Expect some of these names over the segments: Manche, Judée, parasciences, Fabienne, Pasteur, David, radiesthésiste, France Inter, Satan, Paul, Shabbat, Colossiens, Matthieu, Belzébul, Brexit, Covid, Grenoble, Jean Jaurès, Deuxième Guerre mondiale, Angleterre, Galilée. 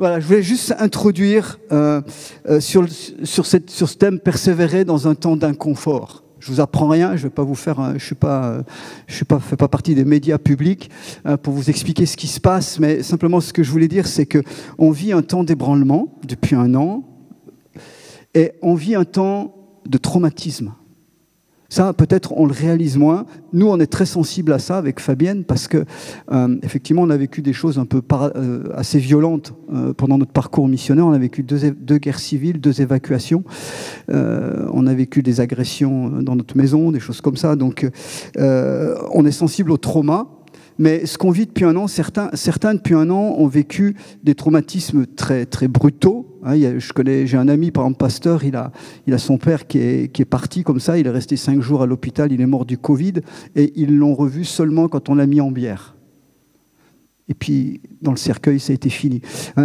Voilà, je voulais juste introduire sur ce thème, persévérer dans un temps d'inconfort. Je vous apprends rien, je vais pas vous faire, je fais pas partie des médias publics pour vous expliquer ce qui se passe, mais simplement ce que je voulais dire, c'est que on vit un temps d'ébranlement depuis un an, et on vit un temps de traumatisme. Ça, peut-être, on le réalise moins. Nous, on est très sensibles à ça avec Fabienne parce que, effectivement, on a vécu des choses un peu assez violentes pendant notre parcours missionnaire. On a vécu deux guerres civiles, deux évacuations. On a vécu des agressions dans notre maison, des choses comme ça. Donc, on est sensible au trauma. Mais ce qu'on vit depuis un an, certains depuis un an ont vécu des traumatismes très très brutaux. J'ai un ami, par exemple, Pasteur, il a son père qui est parti comme ça, il est resté 5 jours à l'hôpital, il est mort du Covid, et ils l'ont revu seulement quand on l'a mis en bière. Et puis, dans le cercueil, ça a été fini.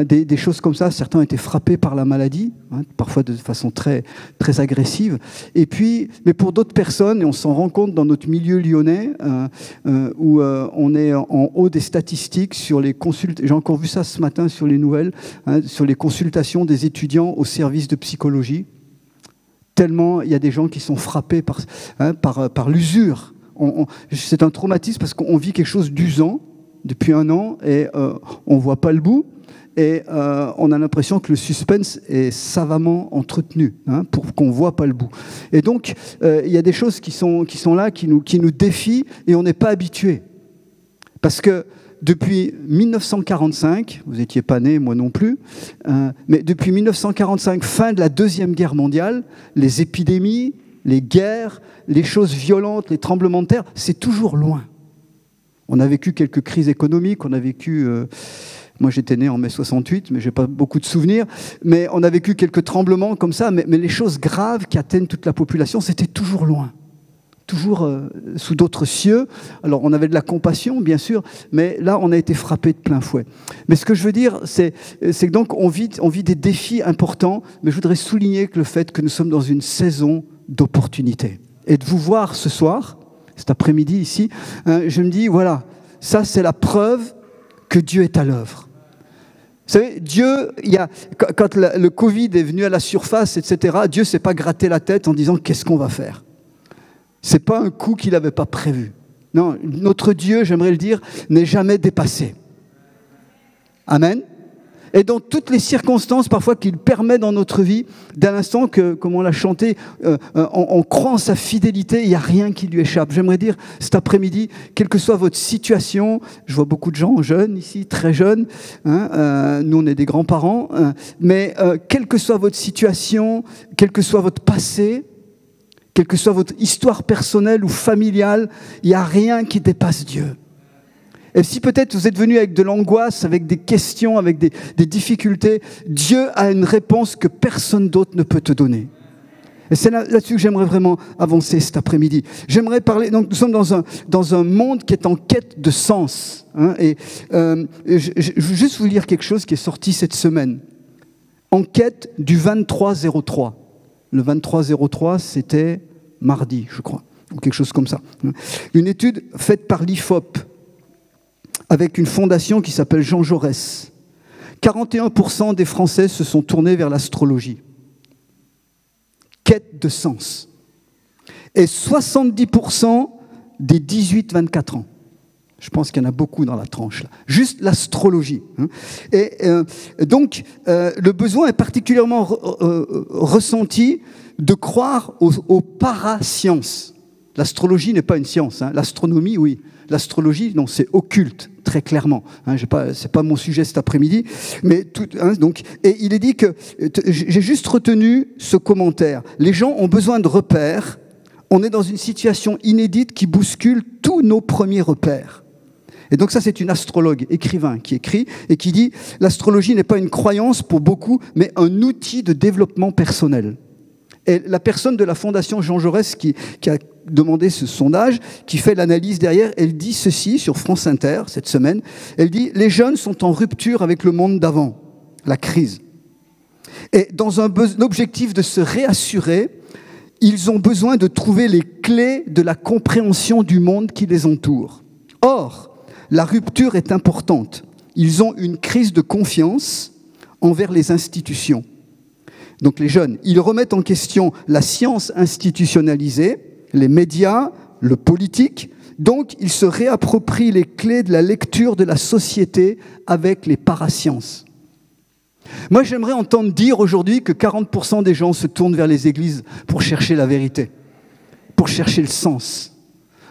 Des choses comme ça, certains ont été frappés par la maladie, parfois de façon très, très agressive. Et puis, mais pour d'autres personnes, et on s'en rend compte dans notre milieu lyonnais, où on est en haut des statistiques sur les consultations, j'ai encore vu ça ce matin sur les nouvelles, sur les consultations des étudiants au service de psychologie. Tellement il y a des gens qui sont frappés par l'usure. C'est un traumatisme parce qu'on vit quelque chose d'usant depuis un an, et on ne voit pas le bout, et on a l'impression que le suspense est savamment entretenu, pour qu'on ne voit pas le bout. Et donc, il y a des choses qui sont là, qui nous défient, et on n'est pas habitué. Parce que depuis 1945, vous n'étiez pas né, moi non plus, mais depuis 1945, fin de la Deuxième Guerre mondiale, les épidémies, les guerres, les choses violentes, les tremblements de terre, c'est toujours loin. On a vécu quelques crises économiques, on a vécu... moi, j'étais né en mai 68, mais je n'ai pas beaucoup de souvenirs. Mais on a vécu quelques tremblements comme ça, mais les choses graves qui atteignent toute la population, c'était toujours loin, toujours sous d'autres cieux. Alors, on avait de la compassion, bien sûr, mais là, on a été frappé de plein fouet. Mais ce que je veux dire, c'est que donc, on vit des défis importants, mais je voudrais souligner que le fait que nous sommes dans une saison d'opportunités. Et de vous voir ce soir... cet après-midi ici, je me dis, voilà, ça c'est la preuve que Dieu est à l'œuvre. Vous savez, Dieu, quand le Covid est venu à la surface, etc., Dieu ne s'est pas gratté la tête en disant, qu'est-ce qu'on va faire? Ce n'est pas un coup qu'il n'avait pas prévu. Non, notre Dieu, j'aimerais le dire, n'est jamais dépassé. Amen. Et dans toutes les circonstances, parfois, qu'il permet dans notre vie, d'un instant que, comme on l'a chanté, on croit en sa fidélité, il n'y a rien qui lui échappe. J'aimerais dire, cet après-midi, quelle que soit votre situation, je vois beaucoup de gens jeunes ici, très jeunes, nous on est des grands-parents, mais quelle que soit votre situation, quel que soit votre passé, quelle que soit votre histoire personnelle ou familiale, il n'y a rien qui dépasse Dieu. Et si peut-être vous êtes venu avec de l'angoisse, avec des questions, avec des difficultés, Dieu a une réponse que personne d'autre ne peut te donner. Et c'est là-dessus que j'aimerais vraiment avancer cet après-midi. J'aimerais parler, donc nous sommes dans un monde qui est en quête de sens. Je veux juste vous lire quelque chose qui est sorti cette semaine. Enquête du 23/03. Le 23/03, c'était mardi, je crois, ou quelque chose comme ça. Une étude faite par l'IFOP, avec une fondation qui s'appelle Jean Jaurès. 41% des Français se sont tournés vers l'astrologie. Quête de sens. Et 70% des 18-24 ans. Je pense qu'il y en a beaucoup dans la tranche, là. Juste l'astrologie. Et donc, le besoin est particulièrement ressenti de croire aux parasciences. L'astrologie n'est pas une science, L'astronomie, oui. L'astrologie, non, c'est occulte, très clairement. C'est pas mon sujet cet après-midi, mais tout. Et il est dit que j'ai juste retenu ce commentaire. Les gens ont besoin de repères. On est dans une situation inédite qui bouscule tous nos premiers repères. Et donc ça, c'est une astrologue, écrivain, qui écrit et qui dit « L'astrologie n'est pas une croyance pour beaucoup, mais un outil de développement personnel ». Et la personne de la fondation Jean Jaurès qui a demandé ce sondage, qui fait l'analyse derrière, elle dit ceci sur France Inter cette semaine, elle dit « Les jeunes sont en rupture avec le monde d'avant, la crise. Et dans un objectif de se réassurer, ils ont besoin de trouver les clés de la compréhension du monde qui les entoure. Or, la rupture est importante. Ils ont une crise de confiance, envers les institutions. Donc les jeunes, ils remettent en question la science institutionnalisée, les médias, le politique. Donc ils se réapproprient les clés de la lecture de la société avec les parasciences. Moi, j'aimerais entendre dire aujourd'hui que 40% des gens se tournent vers les églises pour chercher la vérité, pour chercher le sens.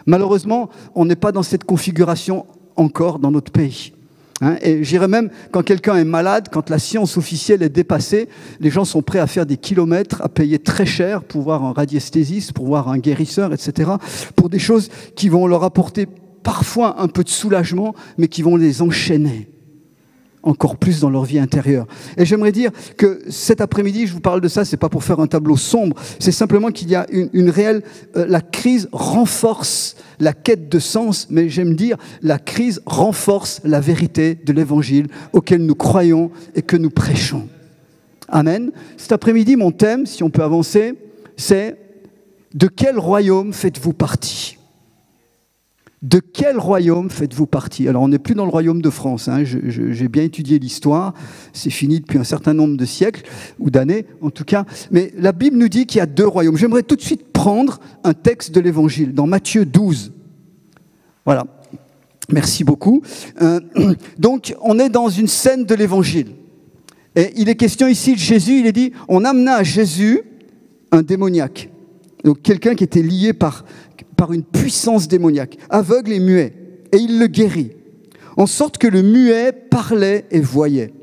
Malheureusement, on n'est pas dans cette configuration encore dans notre pays. Et j'irais même, quand quelqu'un est malade, quand la science officielle est dépassée, les gens sont prêts à faire des kilomètres, à payer très cher pour voir un radiesthésiste, pour voir un guérisseur, etc., pour des choses qui vont leur apporter parfois un peu de soulagement, mais qui vont les enchaîner encore plus dans leur vie intérieure. Et j'aimerais dire que cet après-midi, je vous parle de ça, c'est pas pour faire un tableau sombre, c'est simplement qu'il y a une réelle... la crise renforce la quête de sens, mais j'aime dire, la crise renforce la vérité de l'évangile auquel nous croyons et que nous prêchons. Amen. Cet après-midi, mon thème, si on peut avancer, c'est « De quel royaume faites-vous partie ?» De quel royaume faites-vous partie? Alors, on n'est plus dans le royaume de France. Hein. J'ai bien étudié l'histoire. C'est fini depuis un certain nombre de siècles, ou d'années en tout cas. Mais la Bible nous dit qu'il y a deux royaumes. J'aimerais tout de suite prendre un texte de l'Évangile, dans Matthieu 12. Voilà. Merci beaucoup. Donc, on est dans une scène de l'Évangile. Et il est question ici de Jésus. Il est dit, on amena à Jésus un démoniaque. Donc, quelqu'un qui était lié par une puissance démoniaque, aveugle et muet, et il le guérit, en sorte que le muet parlait et voyait.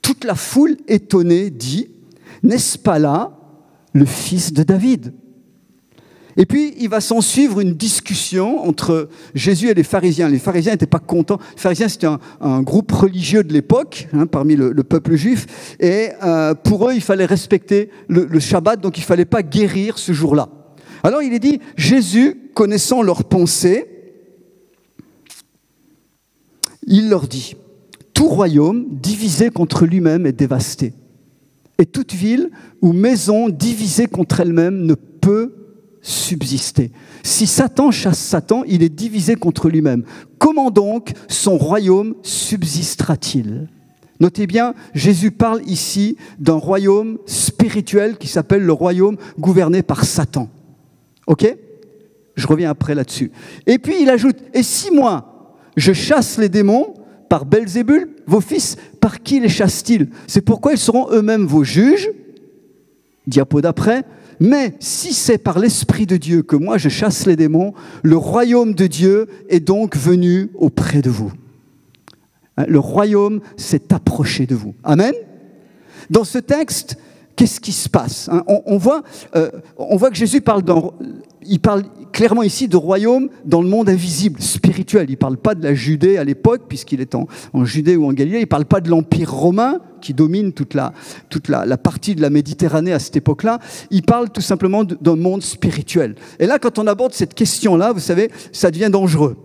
Toute la foule étonnée dit, « N'est-ce pas là le fils de David ?» Et puis, il va s'en suivre une discussion entre Jésus et les pharisiens. Les pharisiens n'étaient pas contents. Les pharisiens, c'était un groupe religieux de l'époque, hein, parmi le peuple juif, et pour eux, il fallait respecter le Shabbat, donc il ne fallait pas guérir ce jour-là. Alors il est dit, Jésus, connaissant leurs pensées, il leur dit, « Tout royaume divisé contre lui-même est dévasté, et toute ville ou maison divisée contre elle-même ne peut subsister. Si Satan chasse Satan, il est divisé contre lui-même. Comment donc son royaume subsistera-t-il » Notez bien, Jésus parle ici d'un royaume spirituel qui s'appelle le royaume gouverné par Satan. Ok? Je reviens après là-dessus. Et puis il ajoute, « Et si moi, je chasse les démons par Belzébul, vos fils, par qui les chassent-ils? C'est pourquoi ils seront eux-mêmes vos juges. » Diapo d'après. « Mais si c'est par l'Esprit de Dieu que moi je chasse les démons, le royaume de Dieu est donc venu auprès de vous. » Le royaume s'est approché de vous. Amen? Dans ce texte, qu'est-ce qui se passe? On voit que Jésus parle, il parle clairement ici de royaume dans le monde invisible, spirituel. Il ne parle pas de la Judée à l'époque, puisqu'il est en Judée ou en Galilée. Il ne parle pas de l'Empire romain qui domine toute la partie de la Méditerranée à cette époque-là. Il parle tout simplement d'un monde spirituel. Et là, quand on aborde cette question-là, vous savez, ça devient dangereux.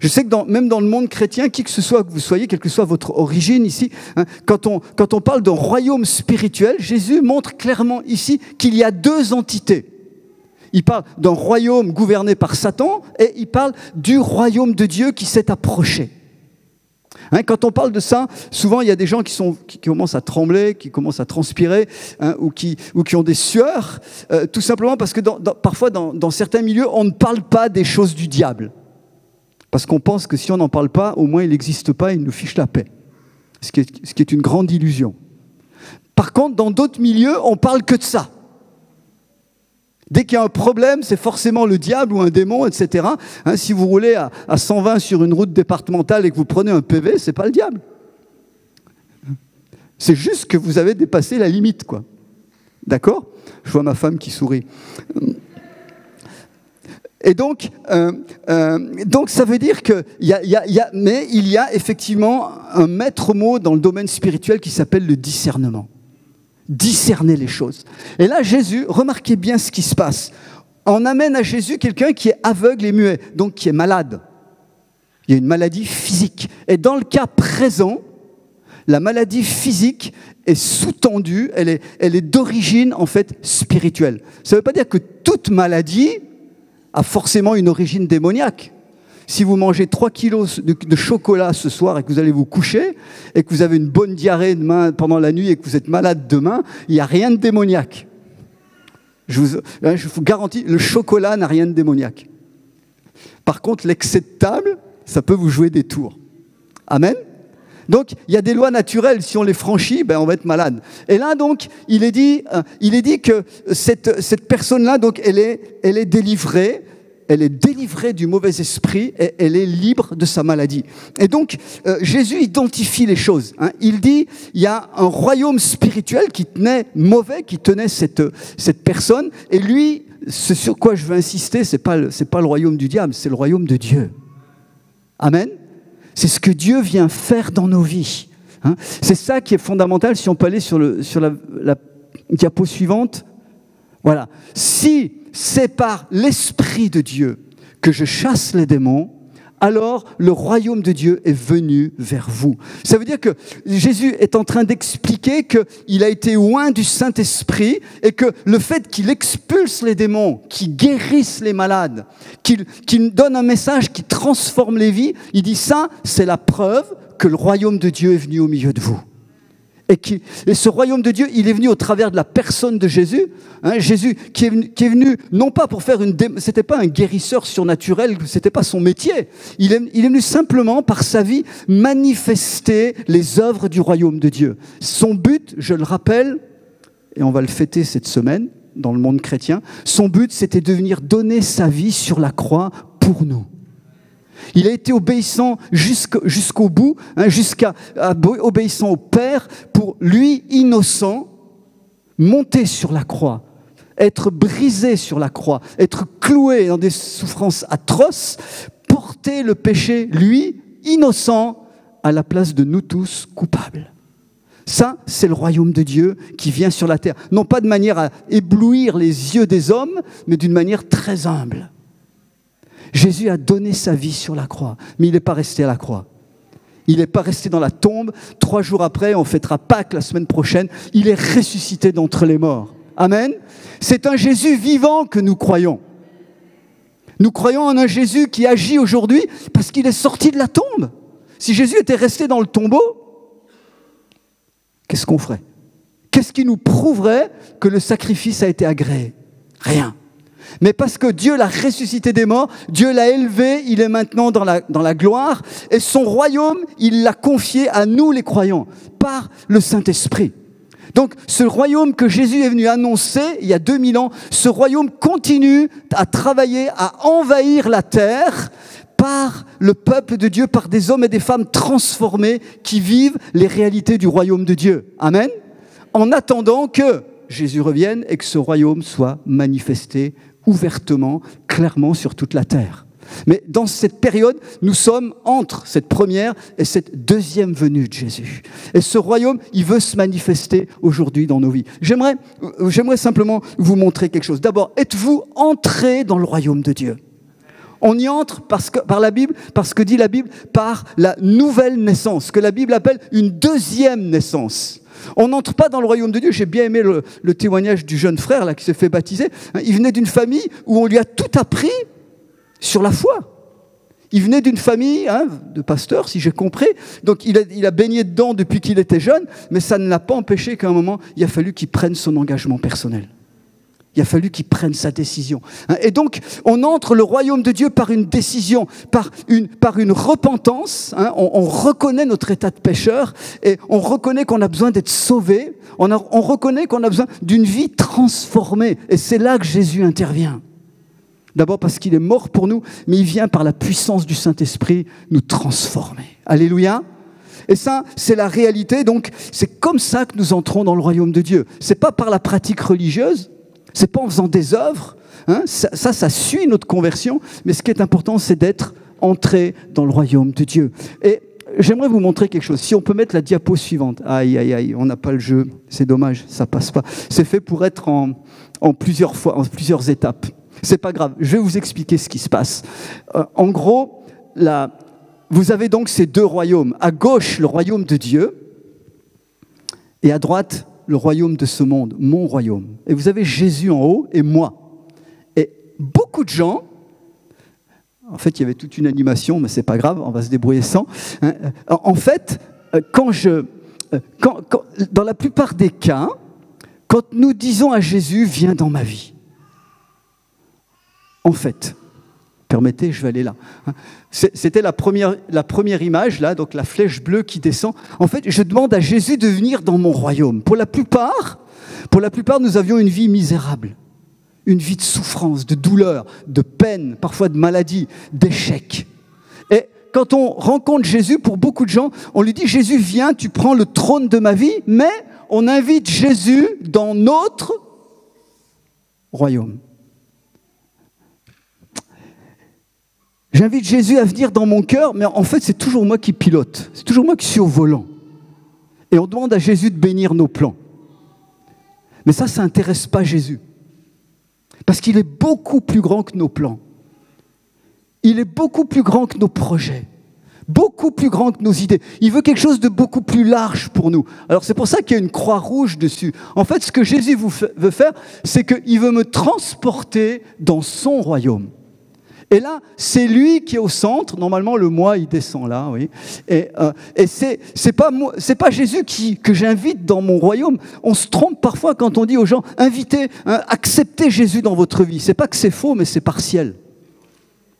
Je sais que même dans le monde chrétien, qui que ce soit que vous soyez, quelle que soit votre origine ici, hein, quand on parle d'un royaume spirituel, Jésus montre clairement ici qu'il y a deux entités. Il parle d'un royaume gouverné par Satan et il parle du royaume de Dieu qui s'est approché. Hein, quand on parle de ça, souvent il y a des gens qui commencent à trembler, qui commencent à transpirer, hein, ou qui ont des sueurs, tout simplement parce que parfois dans certains milieux, on ne parle pas des choses du diable. Parce qu'on pense que si on n'en parle pas, au moins il n'existe pas et il nous fiche la paix. Ce qui est une grande illusion. Par contre, dans d'autres milieux, on ne parle que de ça. Dès qu'il y a un problème, c'est forcément le diable ou un démon, etc. Hein, si vous roulez à 120 sur une route départementale et que vous prenez un PV, ce n'est pas le diable. C'est juste que vous avez dépassé la limite, quoi. D'accord? Je vois ma femme qui sourit. Et donc ça veut dire que il y a effectivement un maître mot dans le domaine spirituel qui s'appelle le discernement. Discerner les choses. Et là, Jésus, remarquez bien ce qui se passe. On amène à Jésus quelqu'un qui est aveugle et muet, donc qui est malade. Il y a une maladie physique. Et dans le cas présent, la maladie physique est sous-tendue, elle est d'origine en fait spirituelle. Ça ne veut pas dire que toute maladie a forcément une origine démoniaque. si vous mangez 3 kilos de chocolat ce soir et que vous allez vous coucher, et que vous avez une bonne diarrhée demain, pendant la nuit, et que vous êtes malade demain, il n'y a rien de démoniaque. Je vous garantis, le chocolat n'a rien de démoniaque. Par contre, l'excès de table, ça peut vous jouer des tours. Amen. Donc, il y a des lois naturelles, si on les franchit, ben, on va être malade. Et là, donc, il est dit que cette personne-là, donc, elle est délivrée du mauvais esprit et elle est libre de sa maladie. Et donc, Jésus identifie les choses. Hein. Il dit, il y a un royaume spirituel qui tenait mauvais, qui tenait cette personne. Et lui, ce sur quoi je veux insister, c'est pas le royaume du diable, c'est le royaume de Dieu. Amen. C'est ce que Dieu vient faire dans nos vies. Hein. C'est ça qui est fondamental. Si on peut aller sur la diapo suivante. Voilà. Si c'est par l'Esprit de Dieu que je chasse les démons, alors le royaume de Dieu est venu vers vous. Ça veut dire que Jésus est en train d'expliquer qu'il a été oint du Saint-Esprit et que le fait qu'il expulse les démons, qu'il guérisse les malades, qu'il donne un message qui transforme les vies, il dit ça, c'est la preuve que le royaume de Dieu est venu au milieu de vous. Et ce royaume de Dieu, il est venu au travers de la personne de Jésus. Hein, Jésus qui est venu non pas pour faire c'était pas un guérisseur surnaturel, c'était pas son métier. Il est venu simplement par sa vie manifester les œuvres du royaume de Dieu. Son but, je le rappelle, et on va le fêter cette semaine dans le monde chrétien, son but c'était de venir donner sa vie sur la croix pour nous. Il a été obéissant jusqu'au bout, hein, obéissant au Père pour lui, innocent, monter sur la croix, être brisé sur la croix, être cloué dans des souffrances atroces, porter le péché, lui, innocent, à la place de nous tous coupables. Ça, c'est le royaume de Dieu qui vient sur la terre. Non pas de manière à éblouir les yeux des hommes, mais d'une manière très humble. Jésus a donné sa vie sur la croix, mais il n'est pas resté à la croix. Il n'est pas resté dans la tombe. 3 jours après, on fêtera Pâques la semaine prochaine. Il est ressuscité d'entre les morts. Amen. C'est un Jésus vivant que nous croyons. Nous croyons en un Jésus qui agit aujourd'hui parce qu'il est sorti de la tombe. Si Jésus était resté dans le tombeau, qu'est-ce qu'on ferait? Qu'est-ce qui nous prouverait que le sacrifice a été agréé? Rien. Mais parce que Dieu l'a ressuscité des morts, Dieu l'a élevé, il est maintenant dans la gloire, et son royaume, il l'a confié à nous les croyants, par le Saint-Esprit. Donc ce royaume que Jésus est venu annoncer il y a 2000 ans, ce royaume continue à travailler, à envahir la terre par le peuple de Dieu, par des hommes et des femmes transformés qui vivent les réalités du royaume de Dieu. Amen. En attendant que Jésus revienne et que ce royaume soit manifesté ouvertement, clairement sur toute la terre. Mais dans cette période, nous sommes entre cette première et cette deuxième venue de Jésus. Et ce royaume, il veut se manifester aujourd'hui dans nos vies. J'aimerais simplement vous montrer quelque chose. D'abord, êtes-vous entrés dans le royaume de Dieu? On y entre par la Bible, parce que dit la Bible, par la nouvelle naissance, que la Bible appelle une deuxième naissance. On n'entre pas dans le royaume de Dieu. J'ai bien aimé le témoignage du jeune frère là, qui s'est fait baptiser. Il venait d'une famille où on lui a tout appris sur la foi. Il venait d'une famille de pasteurs, si j'ai compris. Donc il a baigné dedans depuis qu'il était jeune, mais ça ne l'a pas empêché qu'à un moment, il a fallu qu'il prenne son engagement personnel. Il a fallu qu'il prenne sa décision. Et donc, on entre le royaume de Dieu par une décision, par une repentance. On reconnaît notre état de pécheur et on reconnaît qu'on a besoin d'être sauvé. On reconnaît qu'on a besoin d'une vie transformée. Et c'est là que Jésus intervient. D'abord parce qu'il est mort pour nous, mais il vient par la puissance du Saint-Esprit nous transformer. Alléluia! Et ça, c'est la réalité. Donc, c'est comme ça que nous entrons dans le royaume de Dieu. C'est pas par la pratique religieuse. C'est pas en faisant des œuvres, hein, ça suit notre conversion, mais ce qui est important, c'est d'être entré dans le royaume de Dieu. Et j'aimerais vous montrer quelque chose, si on peut mettre la diapo suivante. Aïe, aïe, aïe, on n'a pas le jeu, c'est dommage, ça passe pas. C'est fait pour être en plusieurs étapes. C'est pas grave, je vais vous expliquer ce qui se passe. En gros, vous avez donc ces 2 royaumes. À gauche, le royaume de Dieu, et à droite, le royaume de ce monde, mon royaume. Et vous avez Jésus en haut et moi. Et beaucoup de gens, En fait, il y avait toute une animation, mais c'est pas grave, on va se débrouiller sans. En fait, dans la plupart des cas, quand nous disons à Jésus, viens dans ma vie, en fait, permettez, je vais aller là. C'était la première image, là, donc la flèche bleue qui descend. En fait, je demande à Jésus de venir dans mon royaume. Pour la plupart, nous avions une vie misérable. Une vie de souffrance, de douleur, de peine, parfois de maladie, d'échec. Et quand on rencontre Jésus, pour beaucoup de gens, on lui dit « Jésus, viens, tu prends le trône de ma vie », mais on invite Jésus dans notre royaume. J'invite Jésus à venir dans mon cœur, mais en fait, c'est toujours moi qui pilote, c'est toujours moi qui suis au volant. Et on demande à Jésus de bénir nos plans. Mais ça n'intéresse pas Jésus. Parce qu'il est beaucoup plus grand que nos plans. Il est beaucoup plus grand que nos projets. Beaucoup plus grand que nos idées. Il veut quelque chose de beaucoup plus large pour nous. Alors c'est pour ça qu'il y a une croix rouge dessus. En fait, ce que Jésus veut faire, c'est qu'il veut me transporter dans son royaume. Et là, c'est lui qui est au centre. Normalement, le moi, il descend là, oui. Et c'est pas Jésus que j'invite dans mon royaume. On se trompe parfois quand on dit aux gens, invitez, acceptez Jésus dans votre vie. C'est pas que c'est faux, mais c'est partiel.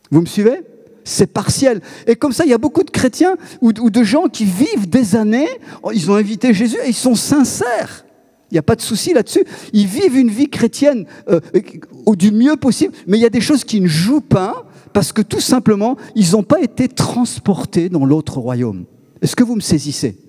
Vous me suivez ? C'est partiel. Et comme ça, il y a beaucoup de chrétiens ou de gens qui vivent des années, ils ont invité Jésus et ils sont sincères. Il n'y a pas de souci là-dessus. Ils vivent une vie chrétienne du mieux possible, mais il y a des choses qui ne jouent pas parce que tout simplement, ils n'ont pas été transportés dans l'autre royaume. Est-ce que vous me saisissez ?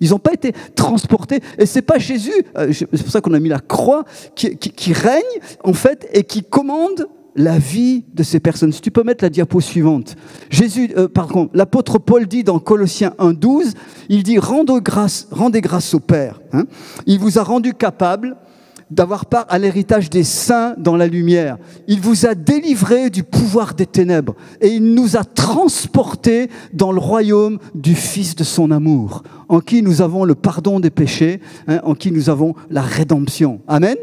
Ils n'ont pas été transportés. Et ce n'est pas Jésus, c'est pour ça qu'on a mis la croix, qui règne en fait et qui commande la vie de ces personnes. Si tu peux mettre la diapo suivante. L'apôtre Paul dit dans Colossiens 1,12, il dit « Rendez grâce au Père. Hein. Il vous a rendu capable d'avoir part à l'héritage des saints dans la lumière. Il vous a délivré du pouvoir des ténèbres et il nous a transportés dans le royaume du Fils de son amour, en qui nous avons le pardon des péchés, hein, en qui nous avons la rédemption. » Amen.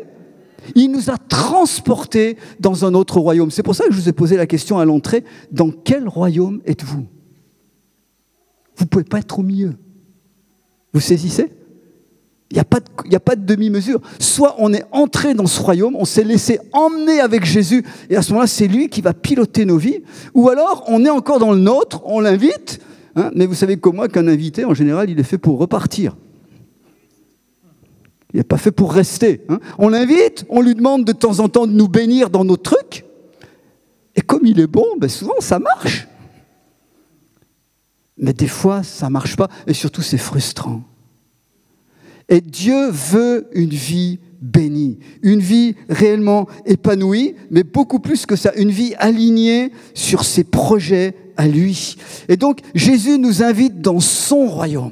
Il nous a transportés dans un autre royaume. C'est pour ça que je vous ai posé la question à l'entrée. Dans quel royaume êtes-vous ? Vous ne pouvez pas être au milieu. Vous saisissez ? Il n'y a pas de demi-mesure. Soit on est entré dans ce royaume, on s'est laissé emmener avec Jésus, et à ce moment-là, c'est lui qui va piloter nos vies. Ou alors, on est encore dans le nôtre, on l'invite, hein, mais vous savez comme moi qu'un invité, en général, il est fait pour repartir. Il n'est pas fait pour rester. Hein. On l'invite, on lui demande de temps en temps de nous bénir dans nos trucs. Et comme il est bon, souvent ça marche. Mais des fois, ça ne marche pas. Et surtout, c'est frustrant. Et Dieu veut une vie bénie, une vie réellement épanouie, mais beaucoup plus que ça, une vie alignée sur ses projets à lui. Et donc, Jésus nous invite dans son royaume.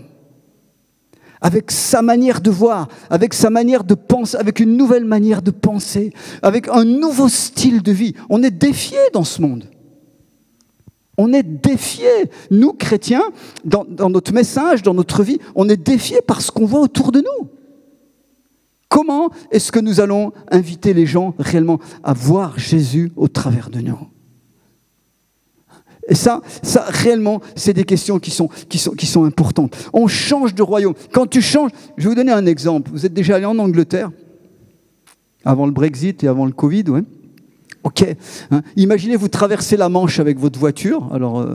Avec sa manière de voir, avec sa manière de penser, avec une nouvelle manière de penser, avec un nouveau style de vie. On est défiés dans ce monde. On est défiés, nous chrétiens, dans notre message, dans notre vie, on est défiés par ce qu'on voit autour de nous. Comment est-ce que nous allons inviter les gens réellement à voir Jésus au travers de nous ? Et ça réellement, c'est des questions qui sont importantes. On change de royaume. Quand tu changes, je vais vous donner un exemple. Vous êtes déjà allé en Angleterre, avant le Brexit et avant le Covid, ouais. Ok. Hein. Imaginez, vous traversez la Manche avec votre voiture, alors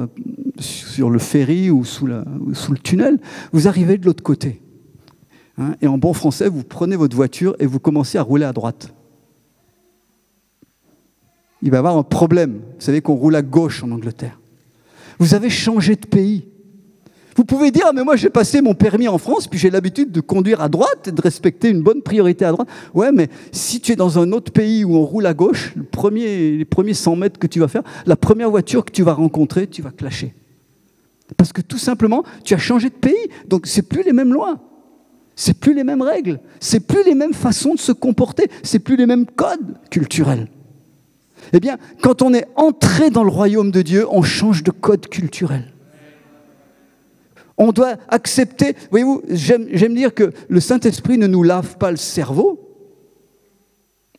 sur le ferry ou sous le tunnel, vous arrivez de l'autre côté. Hein. Et en bon français, vous prenez votre voiture et vous commencez à rouler à droite. Il va y avoir un problème. Vous savez qu'on roule à gauche en Angleterre. Vous avez changé de pays. Vous pouvez dire, ah, mais moi j'ai passé mon permis en France, puis j'ai l'habitude de conduire à droite et de respecter une bonne priorité à droite. Ouais, mais si tu es dans un autre pays où on roule à gauche, les premiers 100 mètres que tu vas faire, la première voiture que tu vas rencontrer, tu vas clasher. Parce que tout simplement, tu as changé de pays, donc c'est plus les mêmes lois. C'est plus les mêmes règles. C'est plus les mêmes façons de se comporter. C'est plus les mêmes codes culturels. Eh bien, quand on est entré dans le royaume de Dieu, on change de code culturel. On doit accepter... Voyez-vous, j'aime dire que le Saint-Esprit ne nous lave pas le cerveau,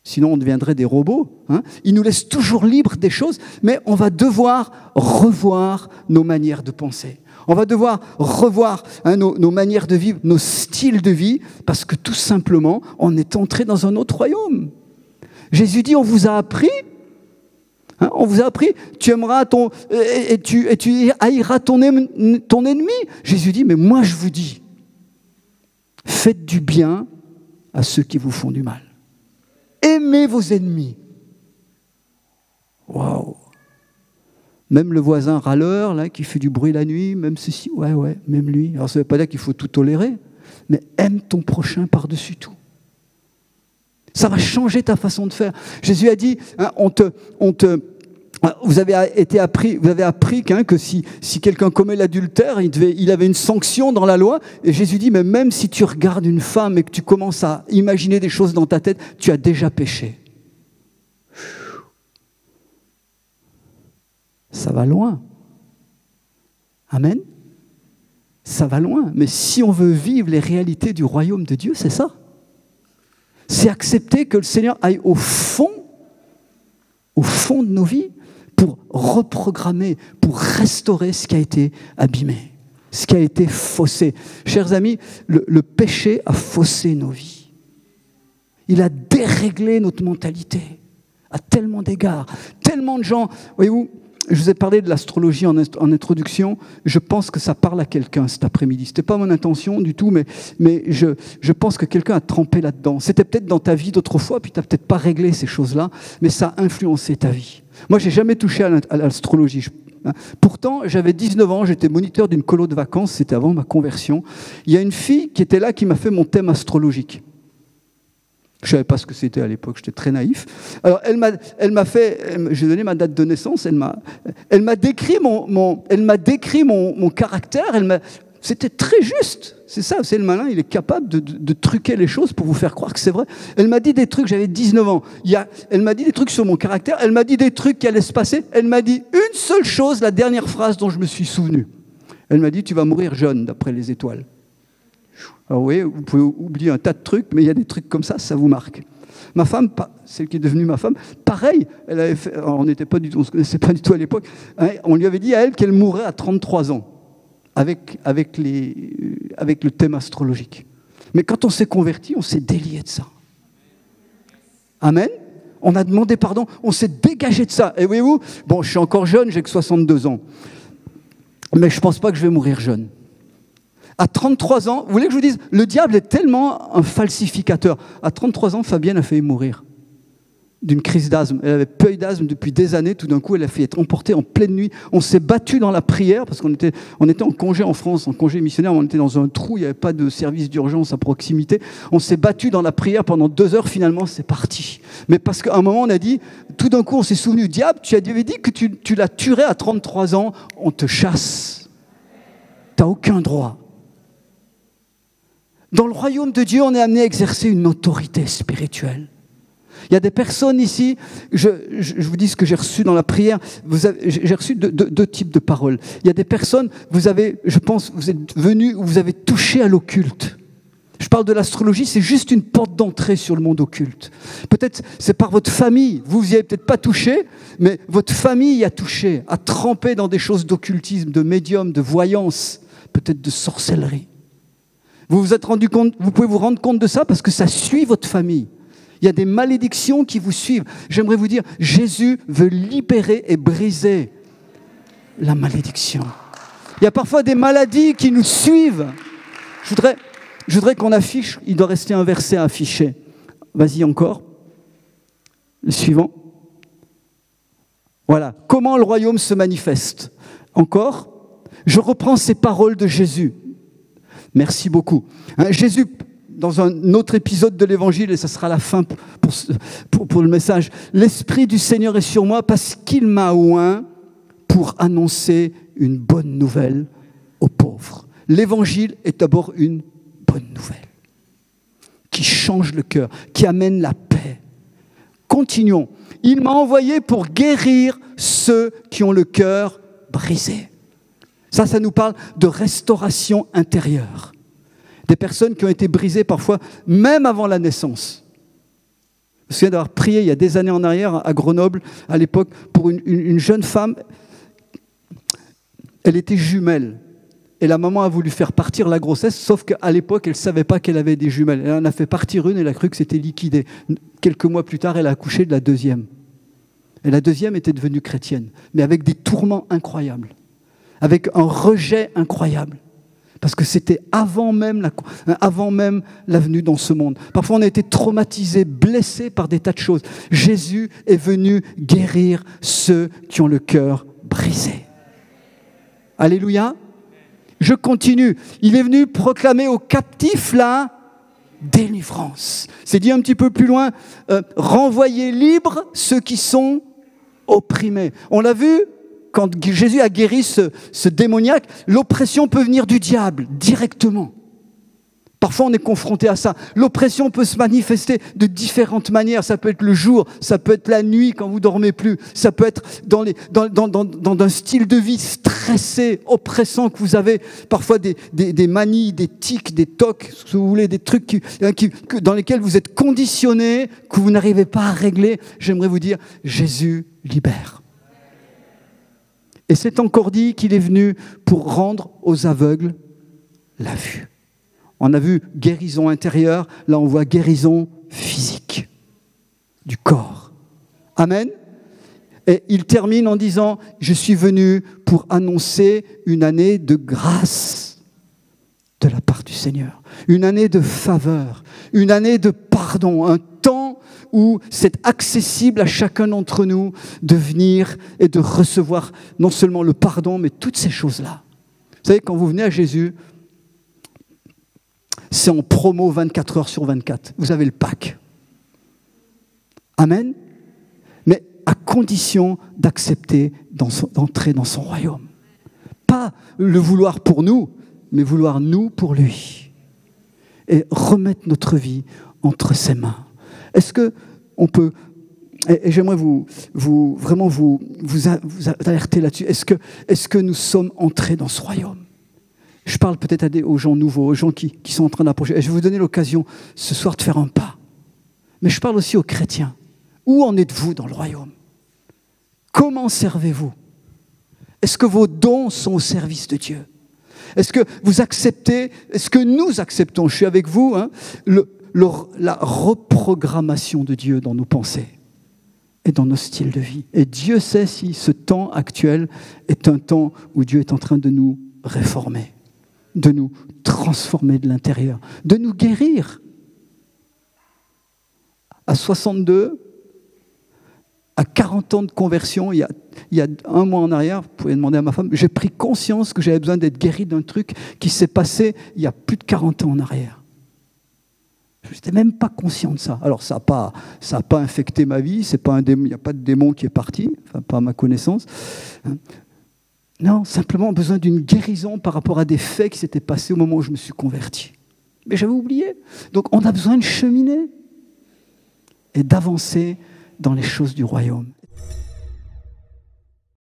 sinon on deviendrait des robots. Hein. Il nous laisse toujours libres des choses, mais on va devoir revoir nos manières de penser. On va devoir revoir nos manières de vivre, nos styles de vie, parce que tout simplement, on est entré dans un autre royaume. Jésus dit, on vous a appris, hein, on vous a appris, tu aimeras tu haïras ton ennemi. Jésus dit, mais moi je vous dis, faites du bien à ceux qui vous font du mal. Aimez vos ennemis. Waouh! Même le voisin râleur, là, qui fait du bruit la nuit, même ceci, ouais, même lui. Alors ça ne veut pas dire qu'il faut tout tolérer, mais aime ton prochain par-dessus tout. Ça va changer ta façon de faire. Jésus a dit, hein, vous avez appris que si quelqu'un commet l'adultère, il avait une sanction dans la loi. Et Jésus dit, mais même si tu regardes une femme et que tu commences à imaginer des choses dans ta tête, tu as déjà péché. Ça va loin. Amen. Ça va loin. Mais si on veut vivre les réalités du royaume de Dieu, c'est ça. C'est accepter que le Seigneur aille au fond de nos vies, pour reprogrammer, pour restaurer ce qui a été abîmé, ce qui a été faussé. Chers amis, le péché a faussé nos vies. Il a déréglé notre mentalité à tellement d'égards. Tellement de gens, voyez-vous, je vous ai parlé de l'astrologie en introduction, je pense que ça parle à quelqu'un cet après-midi. Ce n'était pas mon intention du tout, mais je pense que quelqu'un a trempé là-dedans. C'était peut-être dans ta vie d'autrefois, puis tu n'as peut-être pas réglé ces choses-là, mais ça a influencé ta vie. Moi, je n'ai jamais touché à l'astrologie. Pourtant, j'avais 19 ans, j'étais moniteur d'une colo de vacances, c'était avant ma conversion. Il y a une fille qui était là qui m'a fait mon thème astrologique. Je ne savais pas ce que c'était à l'époque, j'étais très naïf. Alors, j'ai donné ma date de naissance, elle m'a décrit mon caractère, c'était très juste, c'est ça, c'est le malin, il est capable de truquer les choses pour vous faire croire que c'est vrai. Elle m'a dit des trucs, j'avais 19 ans, elle m'a dit des trucs sur mon caractère, elle m'a dit des trucs qui allaient se passer, elle m'a dit une seule chose, la dernière phrase dont je me suis souvenu. Elle m'a dit, tu vas mourir jeune, d'après les étoiles. Alors vous voyez, vous pouvez oublier un tas de trucs, mais il y a des trucs comme ça, ça vous marque. Ma femme, celle qui est devenue ma femme, pareil, elle avait fait, on n'était pas du tout, on se connaissait pas du tout à l'époque, hein, on lui avait dit à elle qu'elle mourrait à 33 ans, avec le thème astrologique. Mais quand on s'est converti, on s'est délié de ça. Amen. On a demandé pardon, on s'est dégagé de ça. Et voyez-vous, bon, je suis encore jeune, j'ai que 62 ans, mais je ne pense pas que je vais mourir jeune. À 33 ans, vous voulez que je vous dise, le diable est tellement un falsificateur. À 33 ans, Fabienne a failli mourir d'une crise d'asthme. Elle avait peur d'asthme depuis des années. Tout d'un coup, elle a failli être emportée en pleine nuit. On s'est battu dans la prière parce qu'on était en congé en France, en congé missionnaire. On était dans un trou, il n'y avait pas de service d'urgence à proximité. On s'est battu dans la prière pendant 2 heures. Finalement, c'est parti. Mais parce qu'à un moment, on a dit, tout d'un coup, on s'est souvenu, diable, tu avais dit que tu la tuerais à 33 ans. On te chasse. Tu n'as aucun droit. Dans le royaume de Dieu, on est amené à exercer une autorité spirituelle. Il y a des personnes ici, je vous dis ce que j'ai reçu dans la prière, j'ai reçu deux types de paroles. Il y a des personnes, je pense, vous êtes venus ou vous avez touché à l'occulte. Je parle de l'astrologie, c'est juste une porte d'entrée sur le monde occulte. Peut-être c'est par votre famille, vous n'y avez peut-être pas touché, mais votre famille y a touché, a trempé dans des choses d'occultisme, de médium, de voyance, peut-être de sorcellerie. Vous vous êtes rendu compte, vous pouvez vous rendre compte de ça parce que ça suit votre famille. Il y a des malédictions qui vous suivent. J'aimerais vous dire, Jésus veut libérer et briser la malédiction. Il y a parfois des maladies qui nous suivent. Je voudrais qu'on affiche, il doit rester un verset à afficher. Vas-y encore. Le suivant. Voilà. Comment le royaume se manifeste. Encore. Je reprends ces paroles de Jésus. Merci beaucoup. Hein, Jésus, dans un autre épisode de l'Évangile, et ça sera la fin pour le message, « L'Esprit du Seigneur est sur moi parce qu'il m'a oint pour annoncer une bonne nouvelle aux pauvres. » L'Évangile est d'abord une bonne nouvelle qui change le cœur, qui amène la paix. Continuons. « Il m'a envoyé pour guérir ceux qui ont le cœur brisé. » Ça nous parle de restauration intérieure. Des personnes qui ont été brisées parfois, même avant la naissance. Je me souviens d'avoir prié il y a des années en arrière à Grenoble, à l'époque, pour une jeune femme. Elle était jumelle. Et la maman a voulu faire partir la grossesse, sauf qu'à l'époque, elle ne savait pas qu'elle avait des jumelles. Elle en a fait partir une, elle a cru que c'était liquidé. Quelques mois plus tard, elle a accouché de la deuxième. Et la deuxième était devenue chrétienne, mais avec des tourments incroyables, avec un rejet incroyable, parce que c'était avant même la venue dans ce monde. Parfois, on a été traumatisés, blessés par des tas de choses. Jésus est venu guérir ceux qui ont le cœur brisé. Alléluia. Je continue. Il est venu proclamer aux captifs la délivrance. C'est dit un petit peu plus loin, renvoyer libres ceux qui sont opprimés. On l'a vu, quand Jésus a guéri ce démoniaque, l'oppression peut venir du diable directement. Parfois, on est confronté à ça. L'oppression peut se manifester de différentes manières. Ça peut être le jour, ça peut être la nuit quand vous ne dormez plus, ça peut être dans un style de vie stressé, oppressant que vous avez. Parfois, des manies, des tics, des tocs, si vous voulez, des trucs dans lesquels vous êtes conditionné, que vous n'arrivez pas à régler. J'aimerais vous dire, Jésus libère. Et c'est encore dit qu'il est venu pour rendre aux aveugles la vue. On a vu guérison intérieure, là on voit guérison physique, du corps. Amen. Et il termine en disant, je suis venu pour annoncer une année de grâce de la part du Seigneur, une année de faveur, une année de pardon, un temps où c'est accessible à chacun d'entre nous de venir et de recevoir non seulement le pardon, mais toutes ces choses-là. Vous savez, quand vous venez à Jésus, c'est en promo 24 heures sur 24. Vous avez le pack. Amen. Mais à condition d'accepter d'entrer dans son royaume. Pas le vouloir pour nous, mais vouloir nous pour lui. Et remettre notre vie entre ses mains. Est-ce qu'on peut... Et j'aimerais vraiment vous alerter là-dessus. Est-ce que nous sommes entrés dans ce royaume ? Je parle peut-être aux gens nouveaux, aux gens qui sont en train d'approcher. Et je vais vous donner l'occasion ce soir de faire un pas. Mais je parle aussi aux chrétiens. Où en êtes-vous dans le royaume? Comment servez-vous? Est-ce que vos dons sont au service de Dieu? Est-ce que vous acceptez, est-ce que nous acceptons, je suis avec vous, hein, la reprogrammation de Dieu dans nos pensées et dans nos styles de vie? Et Dieu sait si ce temps actuel est un temps où Dieu est en train de nous réformer, de nous transformer de l'intérieur, de nous guérir. À 62, à 40 ans de conversion, il y a un mois en arrière, vous pouvez demander à ma femme, j'ai pris conscience que j'avais besoin d'être guéri d'un truc qui s'est passé il y a plus de 40 ans en arrière. Je n'étais même pas conscient de ça. Alors, ça n'a pas infecté ma vie, il n'y a pas de démon qui est parti, enfin, pas à ma connaissance. Non, simplement besoin d'une guérison par rapport à des faits qui s'étaient passés au moment où je me suis converti. Mais j'avais oublié. Donc on a besoin de cheminer et d'avancer dans les choses du royaume.